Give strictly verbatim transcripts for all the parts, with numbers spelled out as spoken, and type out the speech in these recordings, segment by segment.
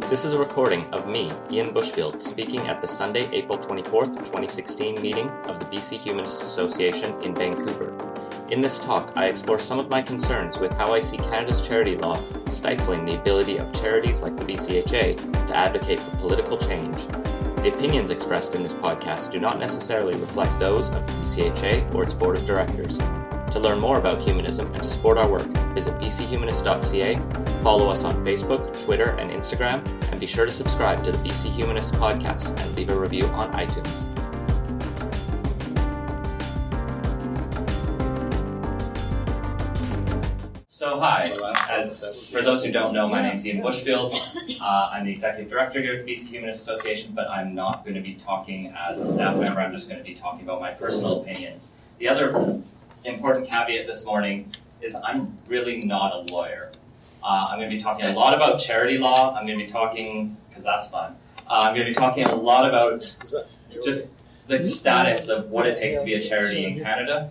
This is a recording of me, Ian Bushfield, speaking at the Sunday, April twenty-fourth, twenty sixteen meeting of the B C Humanist Association in Vancouver. In this talk, I explore some of my concerns with how I see Canada's charity law stifling the ability of charities like the B C H A to advocate for political change. The opinions expressed in this podcast do not necessarily reflect those of the B C H A or its board of directors. To learn more about humanism and to support our work, visit b c humanist dot c a, follow us on Facebook, Twitter, and Instagram, and be sure to subscribe to the B C Humanist podcast and leave a review on iTunes. So hi, as for those who don't know, my name is Ian Bushfield. Uh, I'm the executive director here at the B C Humanist Association, but I'm not going to be talking as a staff member. I'm just going to be talking about my personal opinions. The other important caveat this morning is I'm really not a lawyer. Uh, I'm going to be talking a lot about charity law. I'm going to be talking, because that's fun, uh, I'm going to be talking a lot about just the status of what it takes to be a charity in Canada.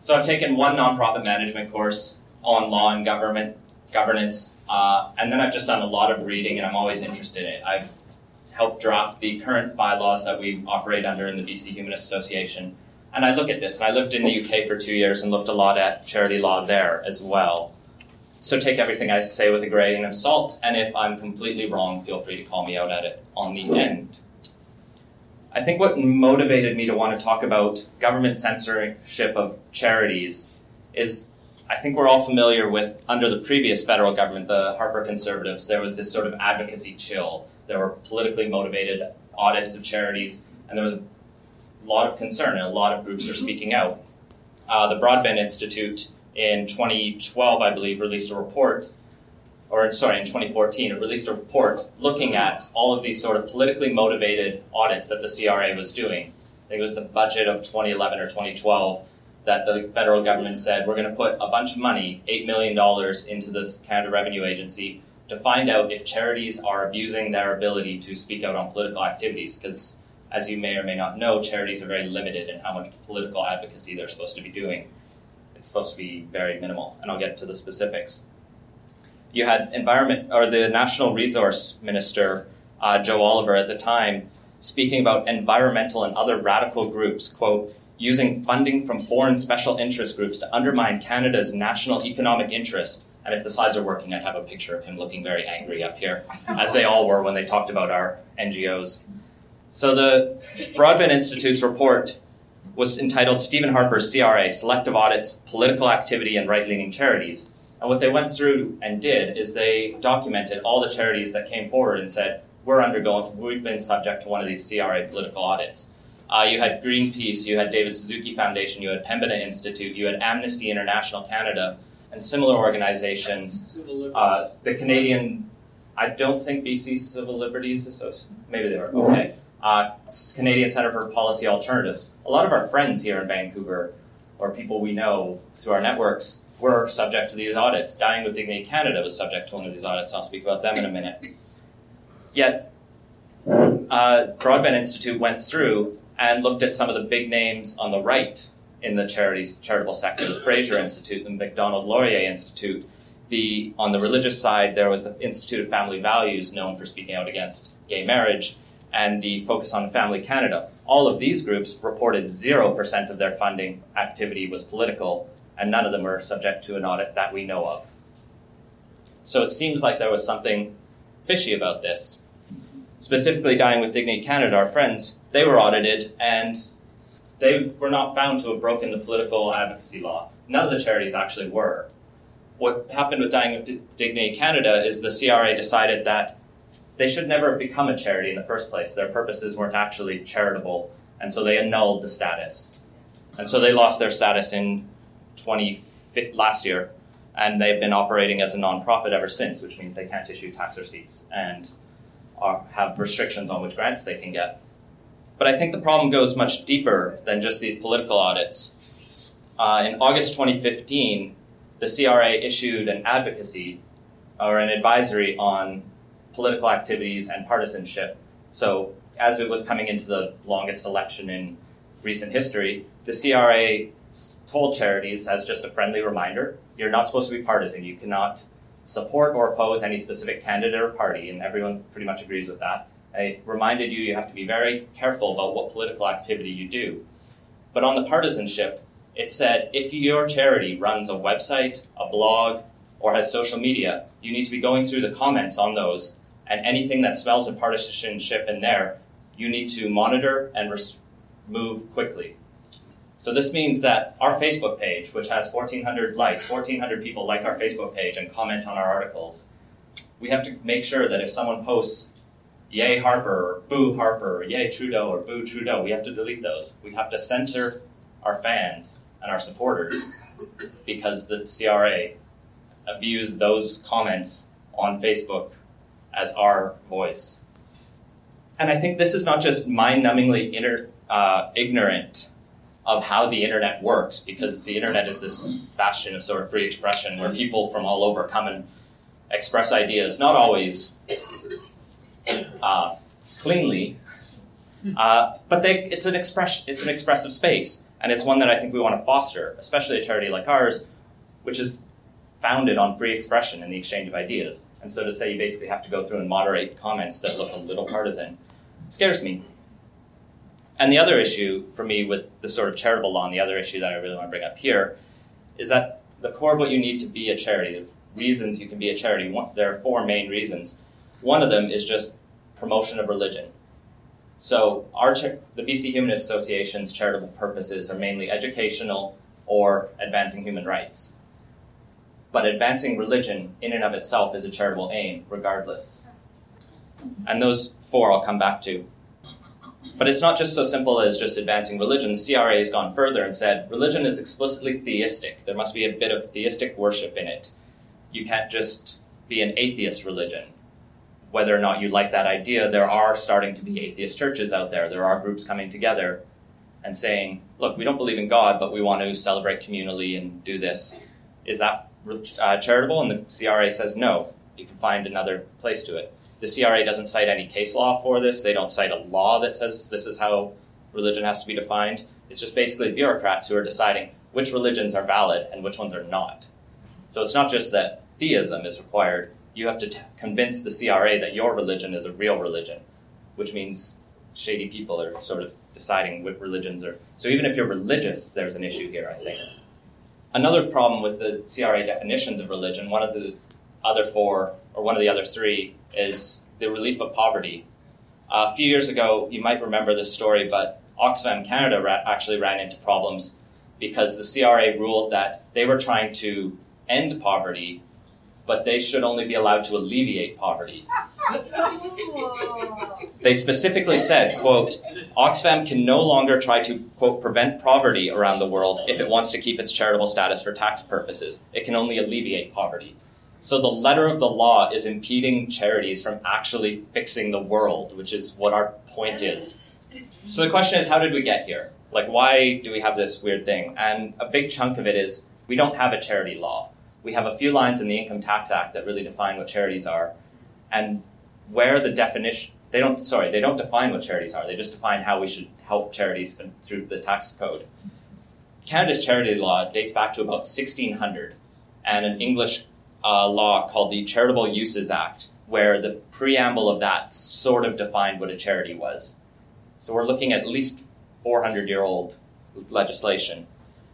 So I've taken one nonprofit management course on law and government governance, uh, and then I've just done a lot of reading, and I'm always interested in it. I've helped draft the current bylaws that we operate under in the B C Humanist Association, and I look at this, and I lived in the U K for two years and looked a lot at charity law there as well. So take everything I say with a grain of salt, and if I'm completely wrong, feel free to call me out at it on the end. I think what motivated me to want to talk about government censorship of charities is I think we're all familiar with, under the previous federal government, the Harper Conservatives, there was this sort of advocacy chill. There were politically motivated audits of charities, and there was a lot of concern, and a lot of groups are speaking out. Uh, the Broadbent Institute in twenty twelve, I believe, released a report, or sorry, in twenty fourteen, it released a report looking at all of these sort of politically motivated audits that the C R A was doing. I think it was the budget of twenty eleven or twenty twelve. That the federal government said, we're going to put a bunch of money, eight million dollars, into this Canada Revenue Agency to find out if charities are abusing their ability to speak out on political activities, because as you may or may not know, charities are very limited in how much political advocacy they're supposed to be doing. It's supposed to be very minimal, and I'll get to the specifics. You had environment or the National Resource Minister, uh, Joe Oliver, at the time, speaking about environmental and other radical groups, quote, using funding from foreign special interest groups to undermine Canada's national economic interest. And if the slides are working, I'd have a picture of him looking very angry up here, as they all were when they talked about our N G Os. So the Broadbent Institute's report was entitled Stephen Harper's C R A, Selective Audits, Political Activity and Right-Leaning Charities. And what they went through and did is they documented all the charities that came forward and said, we're undergoing, we've been subject to one of these C R A political audits. Uh, you had Greenpeace, you had David Suzuki Foundation, you had Pembina Institute, you had Amnesty International Canada, and similar organizations. Uh, the Canadian, I don't think B C Civil Liberties Association, maybe they were, okay. Uh, Canadian Center for Policy Alternatives. A lot of our friends here in Vancouver, or people we know through our networks, were subject to these audits. Dying with Dignity Canada was subject to one of these audits. I'll speak about them in a minute. Yet, uh, Broadbent Institute went through and looked at some of the big names on the right in the charities, charitable sector, the Fraser Institute, the Macdonald Laurier Institute. The, on the religious side, there was the Institute of Family Values, known for speaking out against gay marriage, and the Focus on Family Canada. All of these groups reported zero percent of their funding activity was political, and none of them are subject to an audit that we know of. So it seems like there was something fishy about this. Specifically, Dying with Dignity Canada, our friends, they were audited, and they were not found to have broken the political advocacy law. None of the charities actually were. What happened with Dying with Dignity Canada is the C R A decided that they should never have become a charity in the first place. Their purposes weren't actually charitable, and so they annulled the status. And so they lost their status in twenty fifteen, last year, and they've been operating as a nonprofit ever since, which means they can't issue tax receipts and are, have restrictions on which grants they can get. But I think the problem goes much deeper than just these political audits. Uh, in August twenty fifteen, the C R A issued an advocacy or an advisory on political activities and partisanship. So as it was coming into the longest election in recent history, the C R A told charities, as just a friendly reminder, you're not supposed to be partisan. You cannot support or oppose any specific candidate or party, and everyone pretty much agrees with that. They reminded you you have to be very careful about what political activity you do. But on the partisanship, it said if your charity runs a website, a blog, or has social media, you need to be going through the comments on those, and anything that smells of partisanship in there, you need to monitor and res- move quickly. So this means that our Facebook page, which has fourteen hundred likes, fourteen hundred people like our Facebook page and comment on our articles, we have to make sure that if someone posts, yay Harper, or boo Harper, or yay Trudeau, or boo Trudeau, we have to delete those. We have to censor our fans and our supporters because the C R A views those comments on Facebook as our voice. And I think this is not just mind-numbingly inter- uh, ignorant of how the internet works, because the internet is this bastion of sort of free expression where people from all over come and express ideas, not always uh, cleanly, uh, but they, it's an express, it's an expressive space, and it's one that I think we want to foster, especially a charity like ours, which is founded on free expression and the exchange of ideas. And so to say you basically have to go through and moderate comments that look a little partisan scares me. And the other issue for me with the sort of charitable law, and the other issue that I really want to bring up here, is that the core of what you need to be a charity, the reasons you can be a charity, one, there are four main reasons. One of them is just promotion of religion. So our the B C Humanist Association's charitable purposes are mainly educational or advancing human rights. But advancing religion in and of itself is a charitable aim, regardless. And those four I'll come back to. But it's not just so simple as just advancing religion. The C R A has gone further and said, religion is explicitly theistic. There must be a bit of theistic worship in it. You can't just be an atheist religion. Whether or not you like that idea, there are starting to be atheist churches out there. There are groups coming together and saying, look, we don't believe in God, but we want to celebrate communally and do this. Is that uh, charitable? And the C R A says no. You can find another place to it. The C R A doesn't cite any case law for this. They don't cite a law that says this is how religion has to be defined. It's just basically bureaucrats who are deciding which religions are valid and which ones are not. So it's not just that theism is required. You have to t- convince the C R A that your religion is a real religion, which means shady people are sort of deciding what religions are. So even if you're religious, there's an issue here, I think. Another problem with the C R A definitions of religion, one of the other four, or one of the other three, is the relief of poverty. Uh, a few years ago, you might remember this story, but Oxfam Canada ra- actually ran into problems because the C R A ruled that they were trying to end poverty, but they should only be allowed to alleviate poverty. They specifically said, quote, Oxfam can no longer try to, quote, prevent poverty around the world if it wants to keep its charitable status for tax purposes. It can only alleviate poverty. So the letter of the law is impeding charities from actually fixing the world, which is what our point is. So the question is, how did we get here? Like, why do we have this weird thing? And a big chunk of it is we don't have a charity law. We have a few lines in the Income Tax Act that really define what charities are. And where the definition, they don't, sorry, they don't define what charities are. They just define how we should help charities through the tax code. Canada's charity law dates back to about sixteen hundred, and an English Uh, law called the Charitable Uses Act, where the preamble of that sort of defined what a charity was. So we're looking at at least four hundred year old legislation.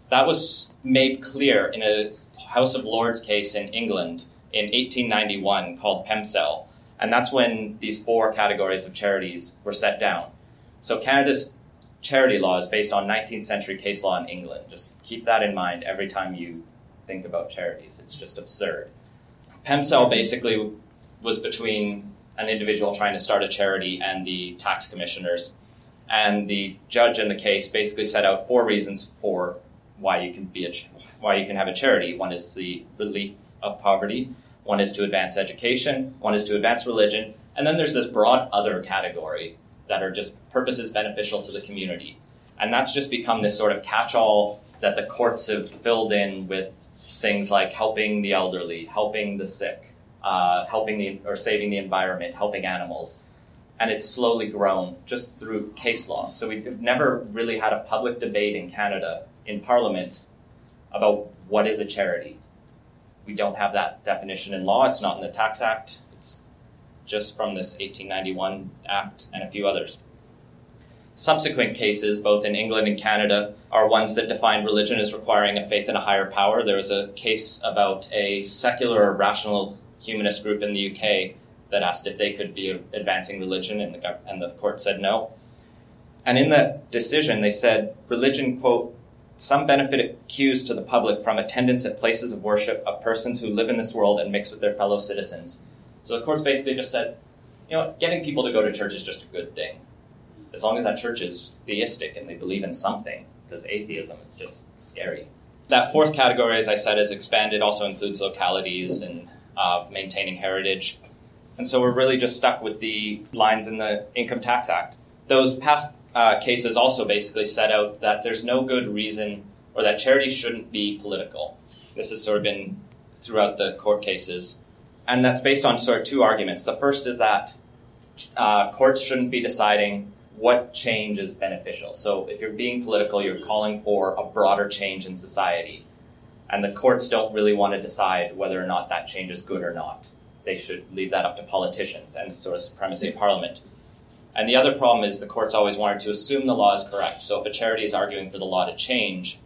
That was made clear in a House of Lords case in England in eighteen ninety-one called Pemsel, and that's when these four categories of charities were set down. So Canada's charity law is based on nineteenth century case law in England. Just keep that in mind every time you think about charities. It's just absurd. Pemsel basically was between an individual trying to start a charity and the tax commissioners. And the judge in the case basically set out four reasons for why you can be a ch- why you can have a charity. One is the relief of poverty. One is to advance education. One is to advance religion. And then there's this broad other category that are just purposes beneficial to the community. And that's just become this sort of catch-all that the courts have filled in with things like helping the elderly, helping the sick, uh, helping the, or saving the environment, helping animals. and it's slowly grown just through case law. So we've never really had a public debate in Canada, in Parliament, about what is a charity. We don't have that definition in law. It's not in the Tax Act. It's just from this eighteen ninety-one Act and a few others. Subsequent cases, both in England and Canada, are ones that define religion as requiring a faith in a higher power. There was a case about a secular or rational humanist group in the U K that asked if they could be advancing religion, and the, and the court said no. And in that decision, they said, religion, quote, some benefit it accrues to the public from attendance at places of worship of persons who live in this world and mix with their fellow citizens. So the courts basically just said, you know, getting people to go to church is just a good thing, as long as that church is theistic and they believe in something, because atheism is just scary. That fourth category, as I said, is expanded, also includes localities and uh, maintaining heritage. And so we're really just stuck with the lines in the Income Tax Act. Those past uh, cases also basically set out that there's no good reason, or that charity shouldn't be political. This has sort of been throughout the court cases. And that's based on sort of two arguments. The first is that uh, courts shouldn't be deciding what change is beneficial. So if you're being political, you're calling for a broader change in society. And the courts don't really want to decide whether or not that change is good or not. They should leave that up to politicians and sort of supremacy of parliament. And the other problem is the courts always wanted to assume the law is correct. So if a charity is arguing for the law to change,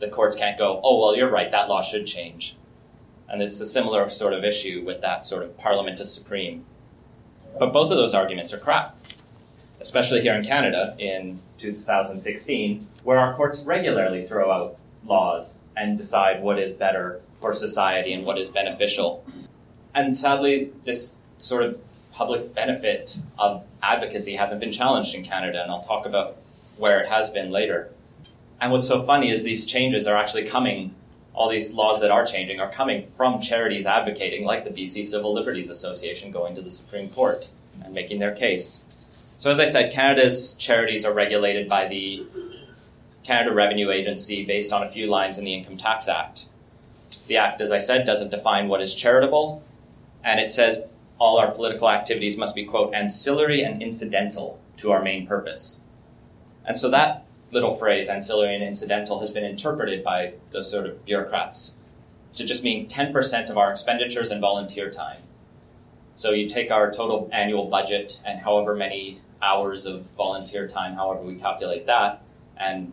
the courts can't go, oh, well, you're right, that law should change. And it's a similar sort of issue with that sort of parliament to supreme. But both of those arguments are crap, especially here in Canada in two thousand sixteen, where our courts regularly throw out laws and decide what is better for society and what is beneficial. And sadly, this sort of public benefit of advocacy hasn't been challenged in Canada, and I'll talk about where it has been later. And what's so funny is these changes are actually coming, all these laws that are changing are coming from charities advocating, like the B C Civil Liberties Association going to the Supreme Court and making their case. So as I said, Canada's charities are regulated by the Canada Revenue Agency based on a few lines in the Income Tax Act. The Act, as I said, doesn't define what is charitable, and it says all our political activities must be, quote, ancillary and incidental to our main purpose. And so that little phrase, ancillary and incidental, has been interpreted by those sort of bureaucrats to just mean ten percent of our expenditures and volunteer time. So you take our total annual budget and however many hours of volunteer time, however we calculate that, and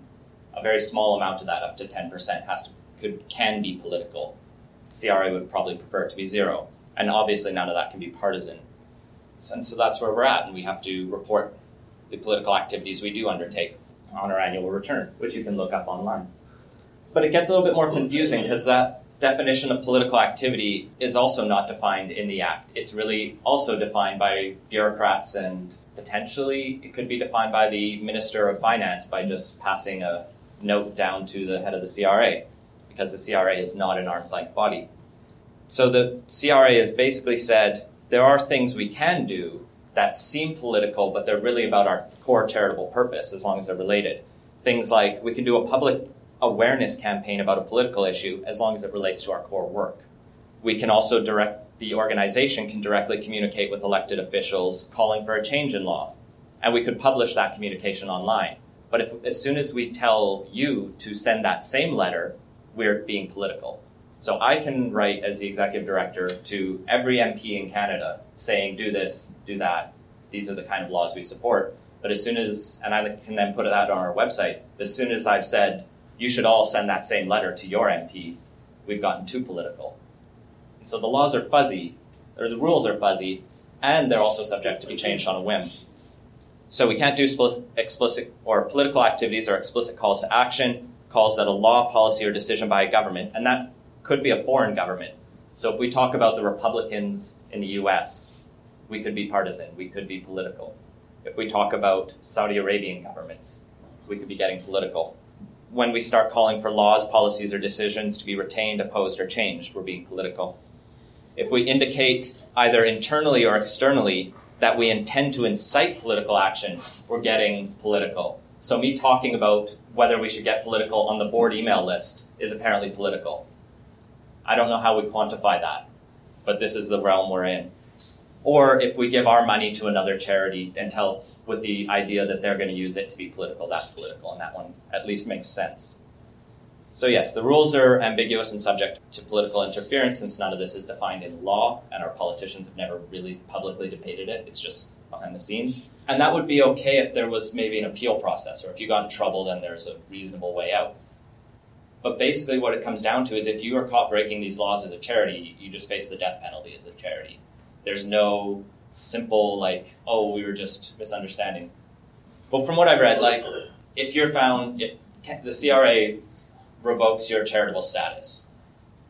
a very small amount of that, up to ten percent, has to, could can be political. C R A would probably prefer it to be zero. And obviously none of that can be partisan. And so that's where we're at, and we have to report the political activities we do undertake on our annual return, which you can look up online. But it gets a little bit more confusing because that definition of political activity is also not defined in the Act. It's really also defined by bureaucrats, and potentially it could be defined by the Minister of Finance by just passing a note down to the head of the C R A, because the C R A is not an arm's length body. So the C R A has basically said there are things we can do that seem political, but they're really about our core charitable purpose, as long as they're related. Things like we can do a public awareness campaign about a political issue as long as it relates to our core work. We can also direct, the organization can directly communicate with elected officials calling for a change in law. And we could publish that communication online. But if, as soon as we tell you to send that same letter, we're being political. So I can write as the executive director to every M P in Canada saying, do this, do that. These are the kind of laws we support. But as soon as, and I can then put it out on our website, as soon as I've said, you should all send that same letter to your M P, we've gotten too political. And so the laws are fuzzy, or the rules are fuzzy, and they're also subject to be changed on a whim. So we can't do spl- explicit or political activities or explicit calls to action, calls that a law, policy, or decision by a government, and that could be a foreign government. So if we talk about the Republicans in the U S, we could be partisan, we could be political. If we talk about Saudi Arabian governments, we could be getting political. When we start calling for laws, policies, or decisions to be retained, opposed, or changed, we're being political. If we indicate either internally or externally that we intend to incite political action, we're getting political. So me talking about whether we should get political on the board email list is apparently political. I don't know how we quantify that, but this is the realm we're in. or if we give our money to another charity and tell with the idea that they're going to use it to be political, that's political, and that one at least makes sense. So yes, the rules are ambiguous and subject to political interference since none of this is defined in law, and our politicians have never really publicly debated it. It's just behind the scenes. And that would be okay if there was maybe an appeal process, or if you got in trouble, then there's a reasonable way out. But basically what it comes down to is if you are caught breaking these laws as a charity, you just face the death penalty as a charity. There's no simple, like, oh, we were just misunderstanding. Well, from what I read, like, if you're found, if the C R A revokes your charitable status,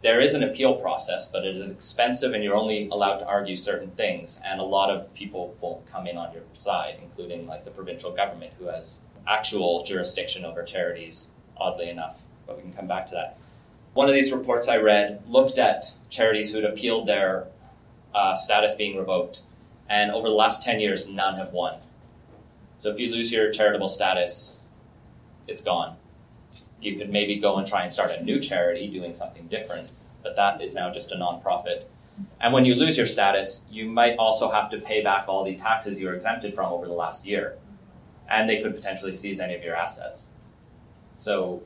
there is an appeal process, but it is expensive and you're only allowed to argue certain things. And a lot of people won't come in on your side, including like the provincial government, who has actual jurisdiction over charities, oddly enough. But we can come back to that. One of these reports I read looked at charities who'd appealed their uh, status being revoked. And over the last ten years, none have won. So if you lose your charitable status, it's gone. You could maybe go and try and start a new charity doing something different, but that is now just a nonprofit. And when you lose your status, you might also have to pay back all the taxes you were exempted from over the last year. And they could potentially seize any of your assets. So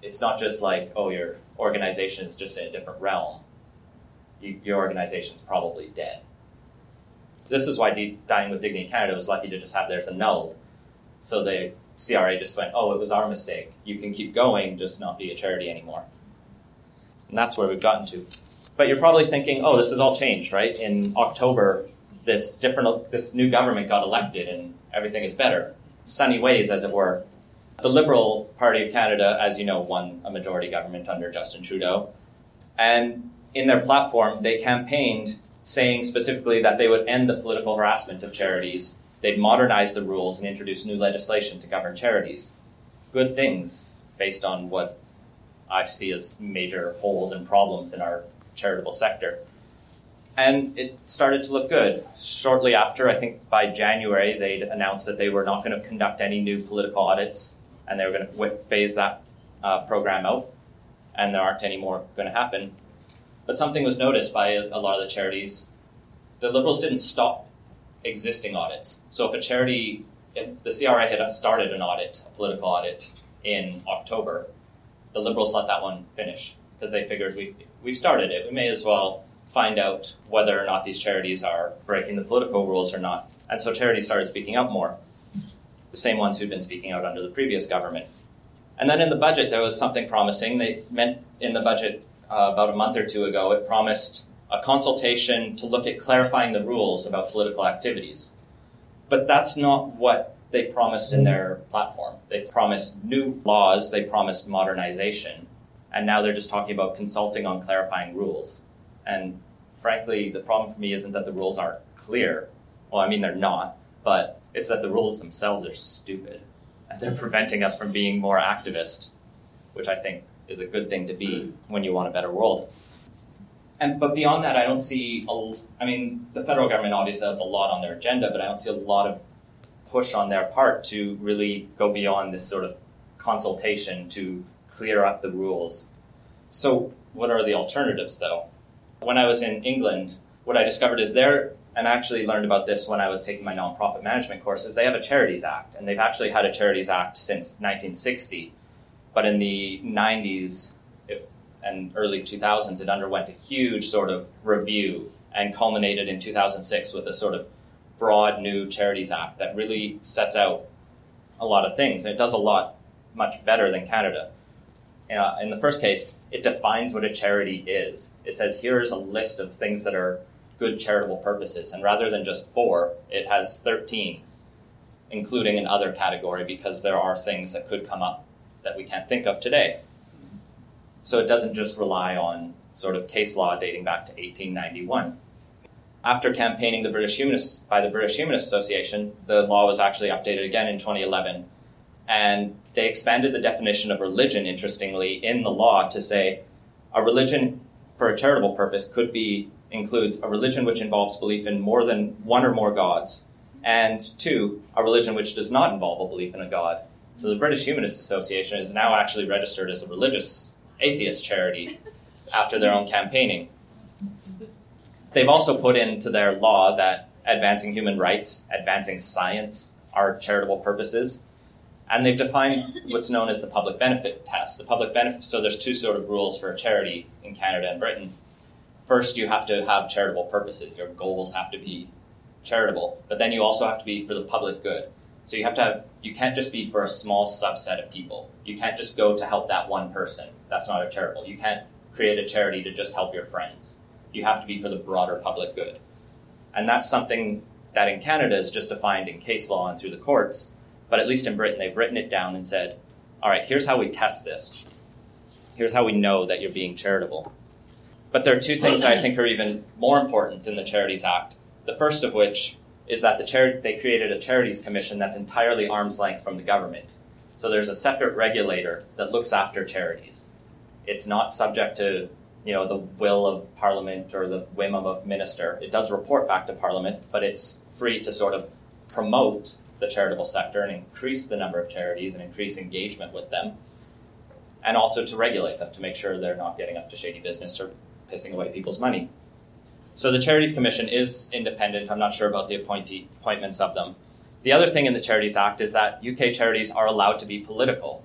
it's not just like, oh, your organization is just in a different realm. You, your organization's probably dead. This is why D- Dying with Dignity Canada was lucky to just have theirs annulled. So the C R A just went, oh, it was our mistake. You can keep going, just not be a charity anymore. And that's where we've gotten to. But you're probably thinking, oh, this has all changed, right? In October, this different, this new government got elected and everything is better. Sunny ways, as it were. The Liberal Party of Canada, as you know, won a majority government under Justin Trudeau. And in their platform, they campaigned saying specifically that they would end the political harassment of charities. They'd modernize the rules and introduce new legislation to govern charities. Good things, based on what I see as major holes and problems in our charitable sector. And it started to look good. Shortly after, I think by January, they'd announced that they were not going to conduct any new political audits, and they were going to phase that uh, program out, and there aren't any more going to happen. But something was noticed by a, a lot of the charities. The Liberals didn't stop existing audits. So if a charity, if the C R A had started an audit, a political audit, in October, the Liberals let that one finish because they figured we, we've started it. We may as well find out whether or not these charities are breaking the political rules or not. And so charities started speaking out more, the same ones who'd been speaking out under the previous government. And then in the budget, there was something promising. They meant in the budget uh, about a month or two ago, it promised a consultation to look at clarifying the rules about political activities. But that's not what they promised in their platform. They promised new laws, they promised modernization, and now they're just talking about consulting on clarifying rules. And frankly, the problem for me isn't that the rules aren't clear. Well, I mean, they're not, but it's that the rules themselves are stupid, and they're preventing us from being more activist, which I think is a good thing to be when you want a better world. And, but beyond that, I don't see, a, I mean, the federal government obviously has a lot on their agenda, but I don't see a lot of push on their part to really go beyond this sort of consultation to clear up the rules. So what are the alternatives, though? When I was in England, what I discovered is there, and I actually learned about this when I was taking my nonprofit management courses, they have a Charities Act, and they've actually had a Charities Act since nineteen sixty, but in the nineties, and early two thousands, it underwent a huge sort of review and culminated in two thousand six with a sort of broad new Charities Act that really sets out a lot of things. And it does a lot much better than Canada. Uh, in the first case, it defines what a charity is. It says here's a list of things that are good charitable purposes. And rather than just four, it has thirteen, including an other category, because there are things that could come up that we can't think of today. So it doesn't just rely on sort of case law dating back to eighteen ninety-one. After campaigning the British Humanists by the British Humanist Association, the law was actually updated again in twenty eleven. And they expanded the definition of religion, interestingly, in the law to say a religion for a charitable purpose could be includes a religion which involves belief in more than one or more gods, and two, a religion which does not involve a belief in a god. So the British Humanist Association is now actually registered as a religious atheist charity after their own campaigning. They've also put into their law that advancing human rights, advancing science, our charitable purposes. And they've defined what's known as the public benefit test. The public benefit, so there's two sort of rules for a charity in Canada and Britain. First, you have to have charitable purposes. Your goals have to be charitable. But then you also have to be for the public good. So you have to have, you can't just be for a small subset of people. You can't just go to help that one person. That's not a charitable. You can't create a charity to just help your friends. You have to be for the broader public good. And that's something that in Canada is just defined in case law and through the courts. But at least in Britain, they've written it down and said, all right, here's how we test this. Here's how we know that you're being charitable. But there are two things that I think are even more important in the Charities Act. The first of which is that the chari- they created a Charities Commission that's entirely arm's length from the government. So there's a separate regulator that looks after charities. It's not subject to, you know, the will of Parliament or the whim of a minister. It does report back to Parliament, but it's free to sort of promote the charitable sector and increase the number of charities and increase engagement with them, and also to regulate them to make sure they're not getting up to shady business or pissing away people's money. So the Charities Commission is independent. I'm not sure about the appointee, appointments of them. The other thing in the Charities Act is that U K charities are allowed to be political.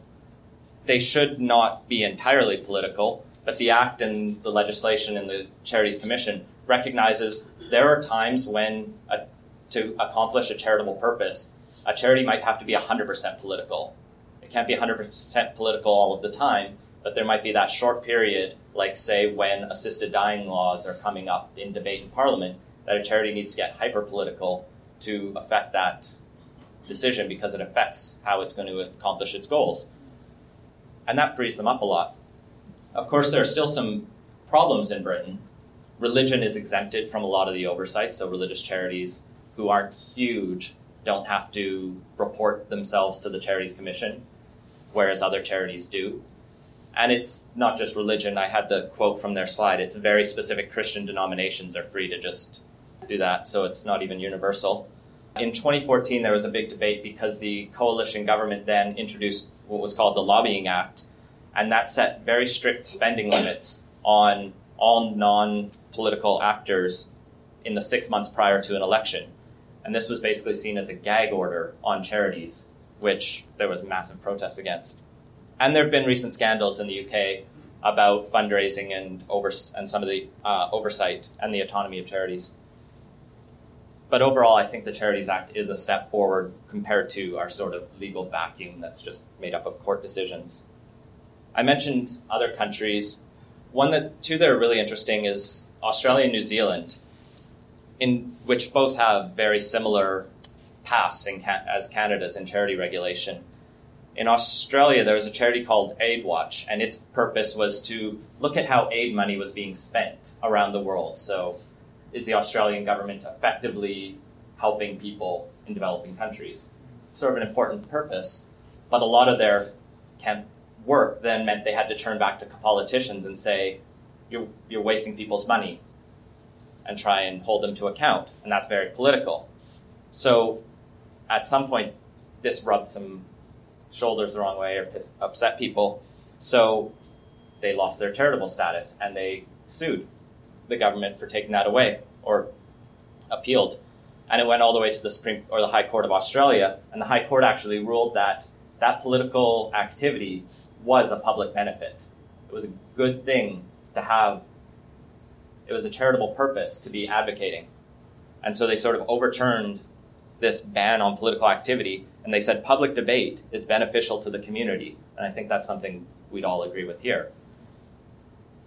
They should not be entirely political, but the Act and the legislation and the Charities Commission recognizes there are times when a, to accomplish a charitable purpose, a charity might have to be one hundred percent political. It can't be one hundred percent political all of the time, but there might be that short period, like say when assisted dying laws are coming up in debate in Parliament, that a charity needs to get hyper-political to affect that decision because it affects how it's going to accomplish its goals. And that frees them up a lot. Of course, there are still some problems in Britain. Religion is exempted from a lot of the oversight, so religious charities who aren't huge don't have to report themselves to the Charities Commission, whereas other charities do. And it's not just religion. I had the quote from their slide. It's very specific. Christian denominations are free to just do that, so it's not even universal. In twenty fourteen, there was a big debate because the coalition government then introduced what was called the Lobbying Act, and that set very strict spending limits on all non-political actors in the six months prior to an election. And this was basically seen as a gag order on charities, which there was massive protests against. And there have been recent scandals in the U K about fundraising and over, and some of the uh, oversight and the autonomy of charities. But overall, I think the Charities Act is a step forward compared to our sort of legal vacuum that's just made up of court decisions. I mentioned other countries. One that, two that are really interesting is Australia and New Zealand, in which both have very similar paths in Can- as Canada's in charity regulation. In Australia, there was a charity called AidWatch, and its purpose was to look at how aid money was being spent around the world. So is the Australian government effectively helping people in developing countries? Sort of an important purpose, but a lot of their camp work then meant they had to turn back to politicians and say, you're, you're wasting people's money, and try and hold them to account. And that's very political. So at some point, this rubbed some shoulders the wrong way or pissed, upset people. So they lost their charitable status and they sued the government for taking that away, or appealed. And it went all the way to the Supreme or the High Court of Australia. And the High Court actually ruled that that political activity was a public benefit. It was a good thing to have. It was a charitable purpose to be advocating. And so they sort of overturned this ban on political activity, and they said public debate is beneficial to the community. And I think that's something we'd all agree with here.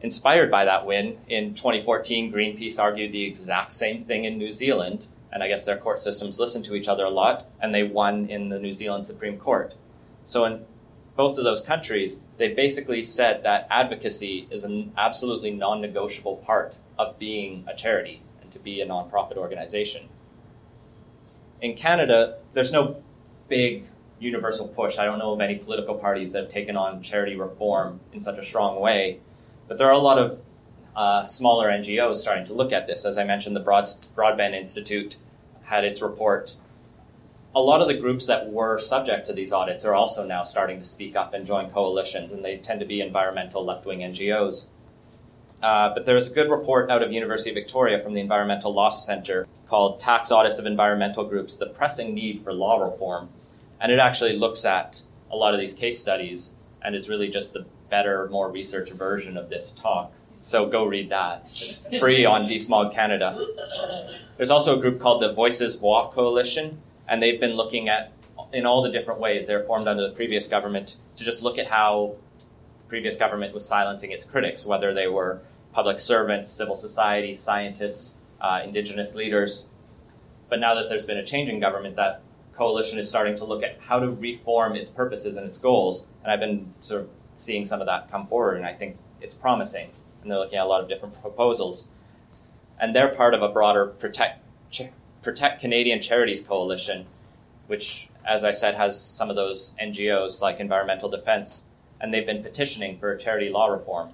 Inspired by that win, in twenty fourteen, Greenpeace argued the exact same thing in New Zealand, and I guess their court systems listen to each other a lot, and they won in the New Zealand Supreme Court. So in both of those countries, they basically said that advocacy is an absolutely non-negotiable part of being a charity and to be a nonprofit organization. In Canada, there's no big universal push. I don't know of any political parties that have taken on charity reform in such a strong way, but there are a lot of uh, smaller N G Os starting to look at this. As I mentioned, the Broad- Broadbent Institute had its report. A lot of the groups that were subject to these audits are also now starting to speak up and join coalitions, and they tend to be environmental left-wing N G Os. Uh, but there was a good report out of University of Victoria from the Environmental Law Center called Tax Audits of Environmental Groups, The Pressing Need for Law Reform. And it actually looks at a lot of these case studies and is really just the better, more researched version of this talk. So go read that. It's free on DeSmog Canada. There's also a group called the Voices Voix Coalition, and they've been looking at, in all the different ways, they're formed under the previous government to just look at how the previous government was silencing its critics, whether they were public servants, civil society, scientists, uh, Indigenous leaders. But now that there's been a change in government, that coalition is starting to look at how to reform its purposes and its goals. And I've been sort of seeing some of that come forward, and I think it's promising. And they're looking at a lot of different proposals. And they're part of a broader Protect, Ch- Protect Canadian Charities Coalition, which, as I said, has some of those N G Os like Environmental Defense, and they've been petitioning for charity law reform.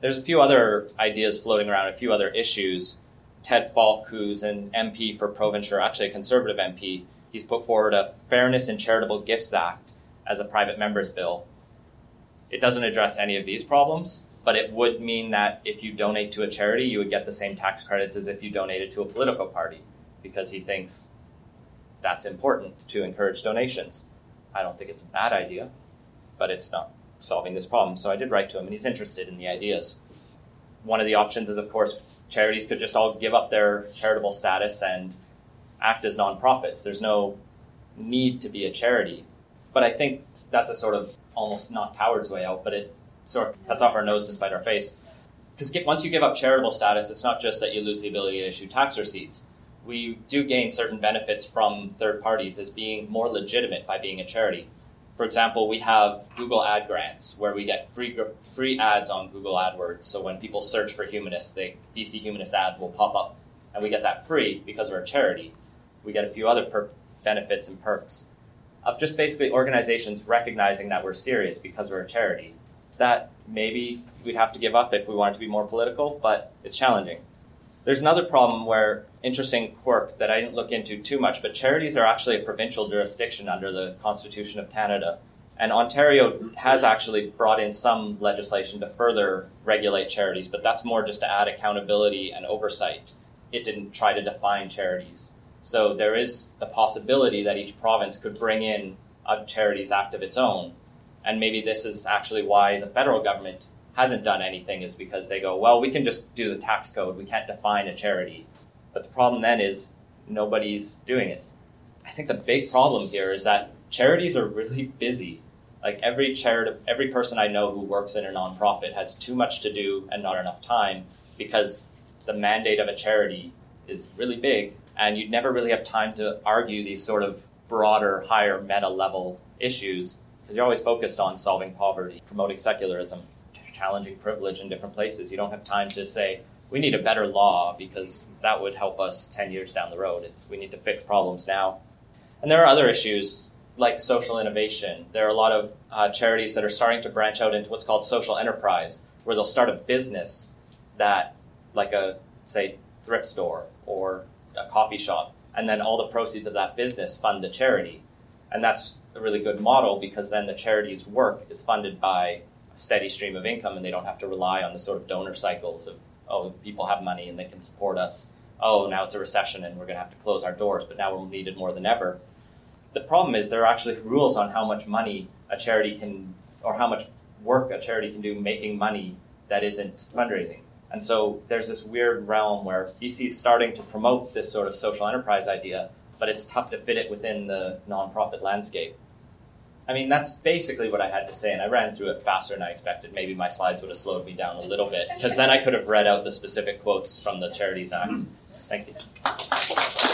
There's a few other ideas floating around, a few other issues. Ted Falk, who's an M P for Provencher, actually a Conservative M P, he's put forward a Fairness in Charitable Gifts Act as a private member's bill. It doesn't address any of these problems, but it would mean that if you donate to a charity, you would get the same tax credits as if you donated to a political party, because he thinks that's important to encourage donations. I don't think it's a bad idea, but it's not solving this problem. So I did write to him, and he's interested in the ideas. One of the options is, of course, charities could just all give up their charitable status and act as nonprofits. There's no need to be a charity. But I think that's a sort of almost not coward's way out, but it sort of cuts off our nose to spite our face. Because once you give up charitable status, it's not just that you lose the ability to issue tax receipts. We do gain certain benefits from third parties as being more legitimate by being a charity. For example, we have Google Ad Grants, where we get free free ads on Google AdWords. So when people search for humanists, the B C Humanist ad will pop up, and we get that free because we're a charity. We get a few other per- benefits and perks of just basically organizations recognizing that we're serious because we're a charity. That maybe we'd have to give up if we wanted to be more political, but it's challenging. There's another problem where, interesting quirk that I didn't look into too much, but charities are actually a provincial jurisdiction under the Constitution of Canada. And Ontario has actually brought in some legislation to further regulate charities, but that's more just to add accountability and oversight. It didn't try to define charities. So there is the possibility that each province could bring in a Charities Act of its own. And maybe this is actually why the federal government hasn't done anything, is because they go, well, we can just do the tax code. We can't define a charity. But the problem then is nobody's doing it. I think the big problem here is that charities are really busy. Like every charity, every person I know who works in a nonprofit has too much to do and not enough time, because the mandate of a charity is really big, and you'd never really have time to argue these sort of broader, higher meta level issues, because you're always focused on solving poverty, promoting secularism, challenging privilege in different places. You don't have time to say, we need a better law because that would help us ten years down the road. It's, we need to fix problems now. And there are other issues like social innovation. There are a lot of uh, charities that are starting to branch out into what's called social enterprise, where they'll start a business that, like a, say, thrift store or a coffee shop, and then all the proceeds of that business fund the charity. And that's a really good model, because then the charity's work is funded by steady stream of income, and they don't have to rely on the sort of donor cycles of, oh, people have money and they can support us. Oh, now it's a recession and we're going to have to close our doors, but now we're needed more than ever. The problem is there are actually rules on how much money a charity can, or how much work a charity can do making money that isn't fundraising. And so there's this weird realm where B C is starting to promote this sort of social enterprise idea, but it's tough to fit it within the nonprofit landscape. I mean, that's basically what I had to say, and I ran through it faster than I expected. Maybe my slides would have slowed me down a little bit, because then I could have read out the specific quotes from the Charities Act. Thank you.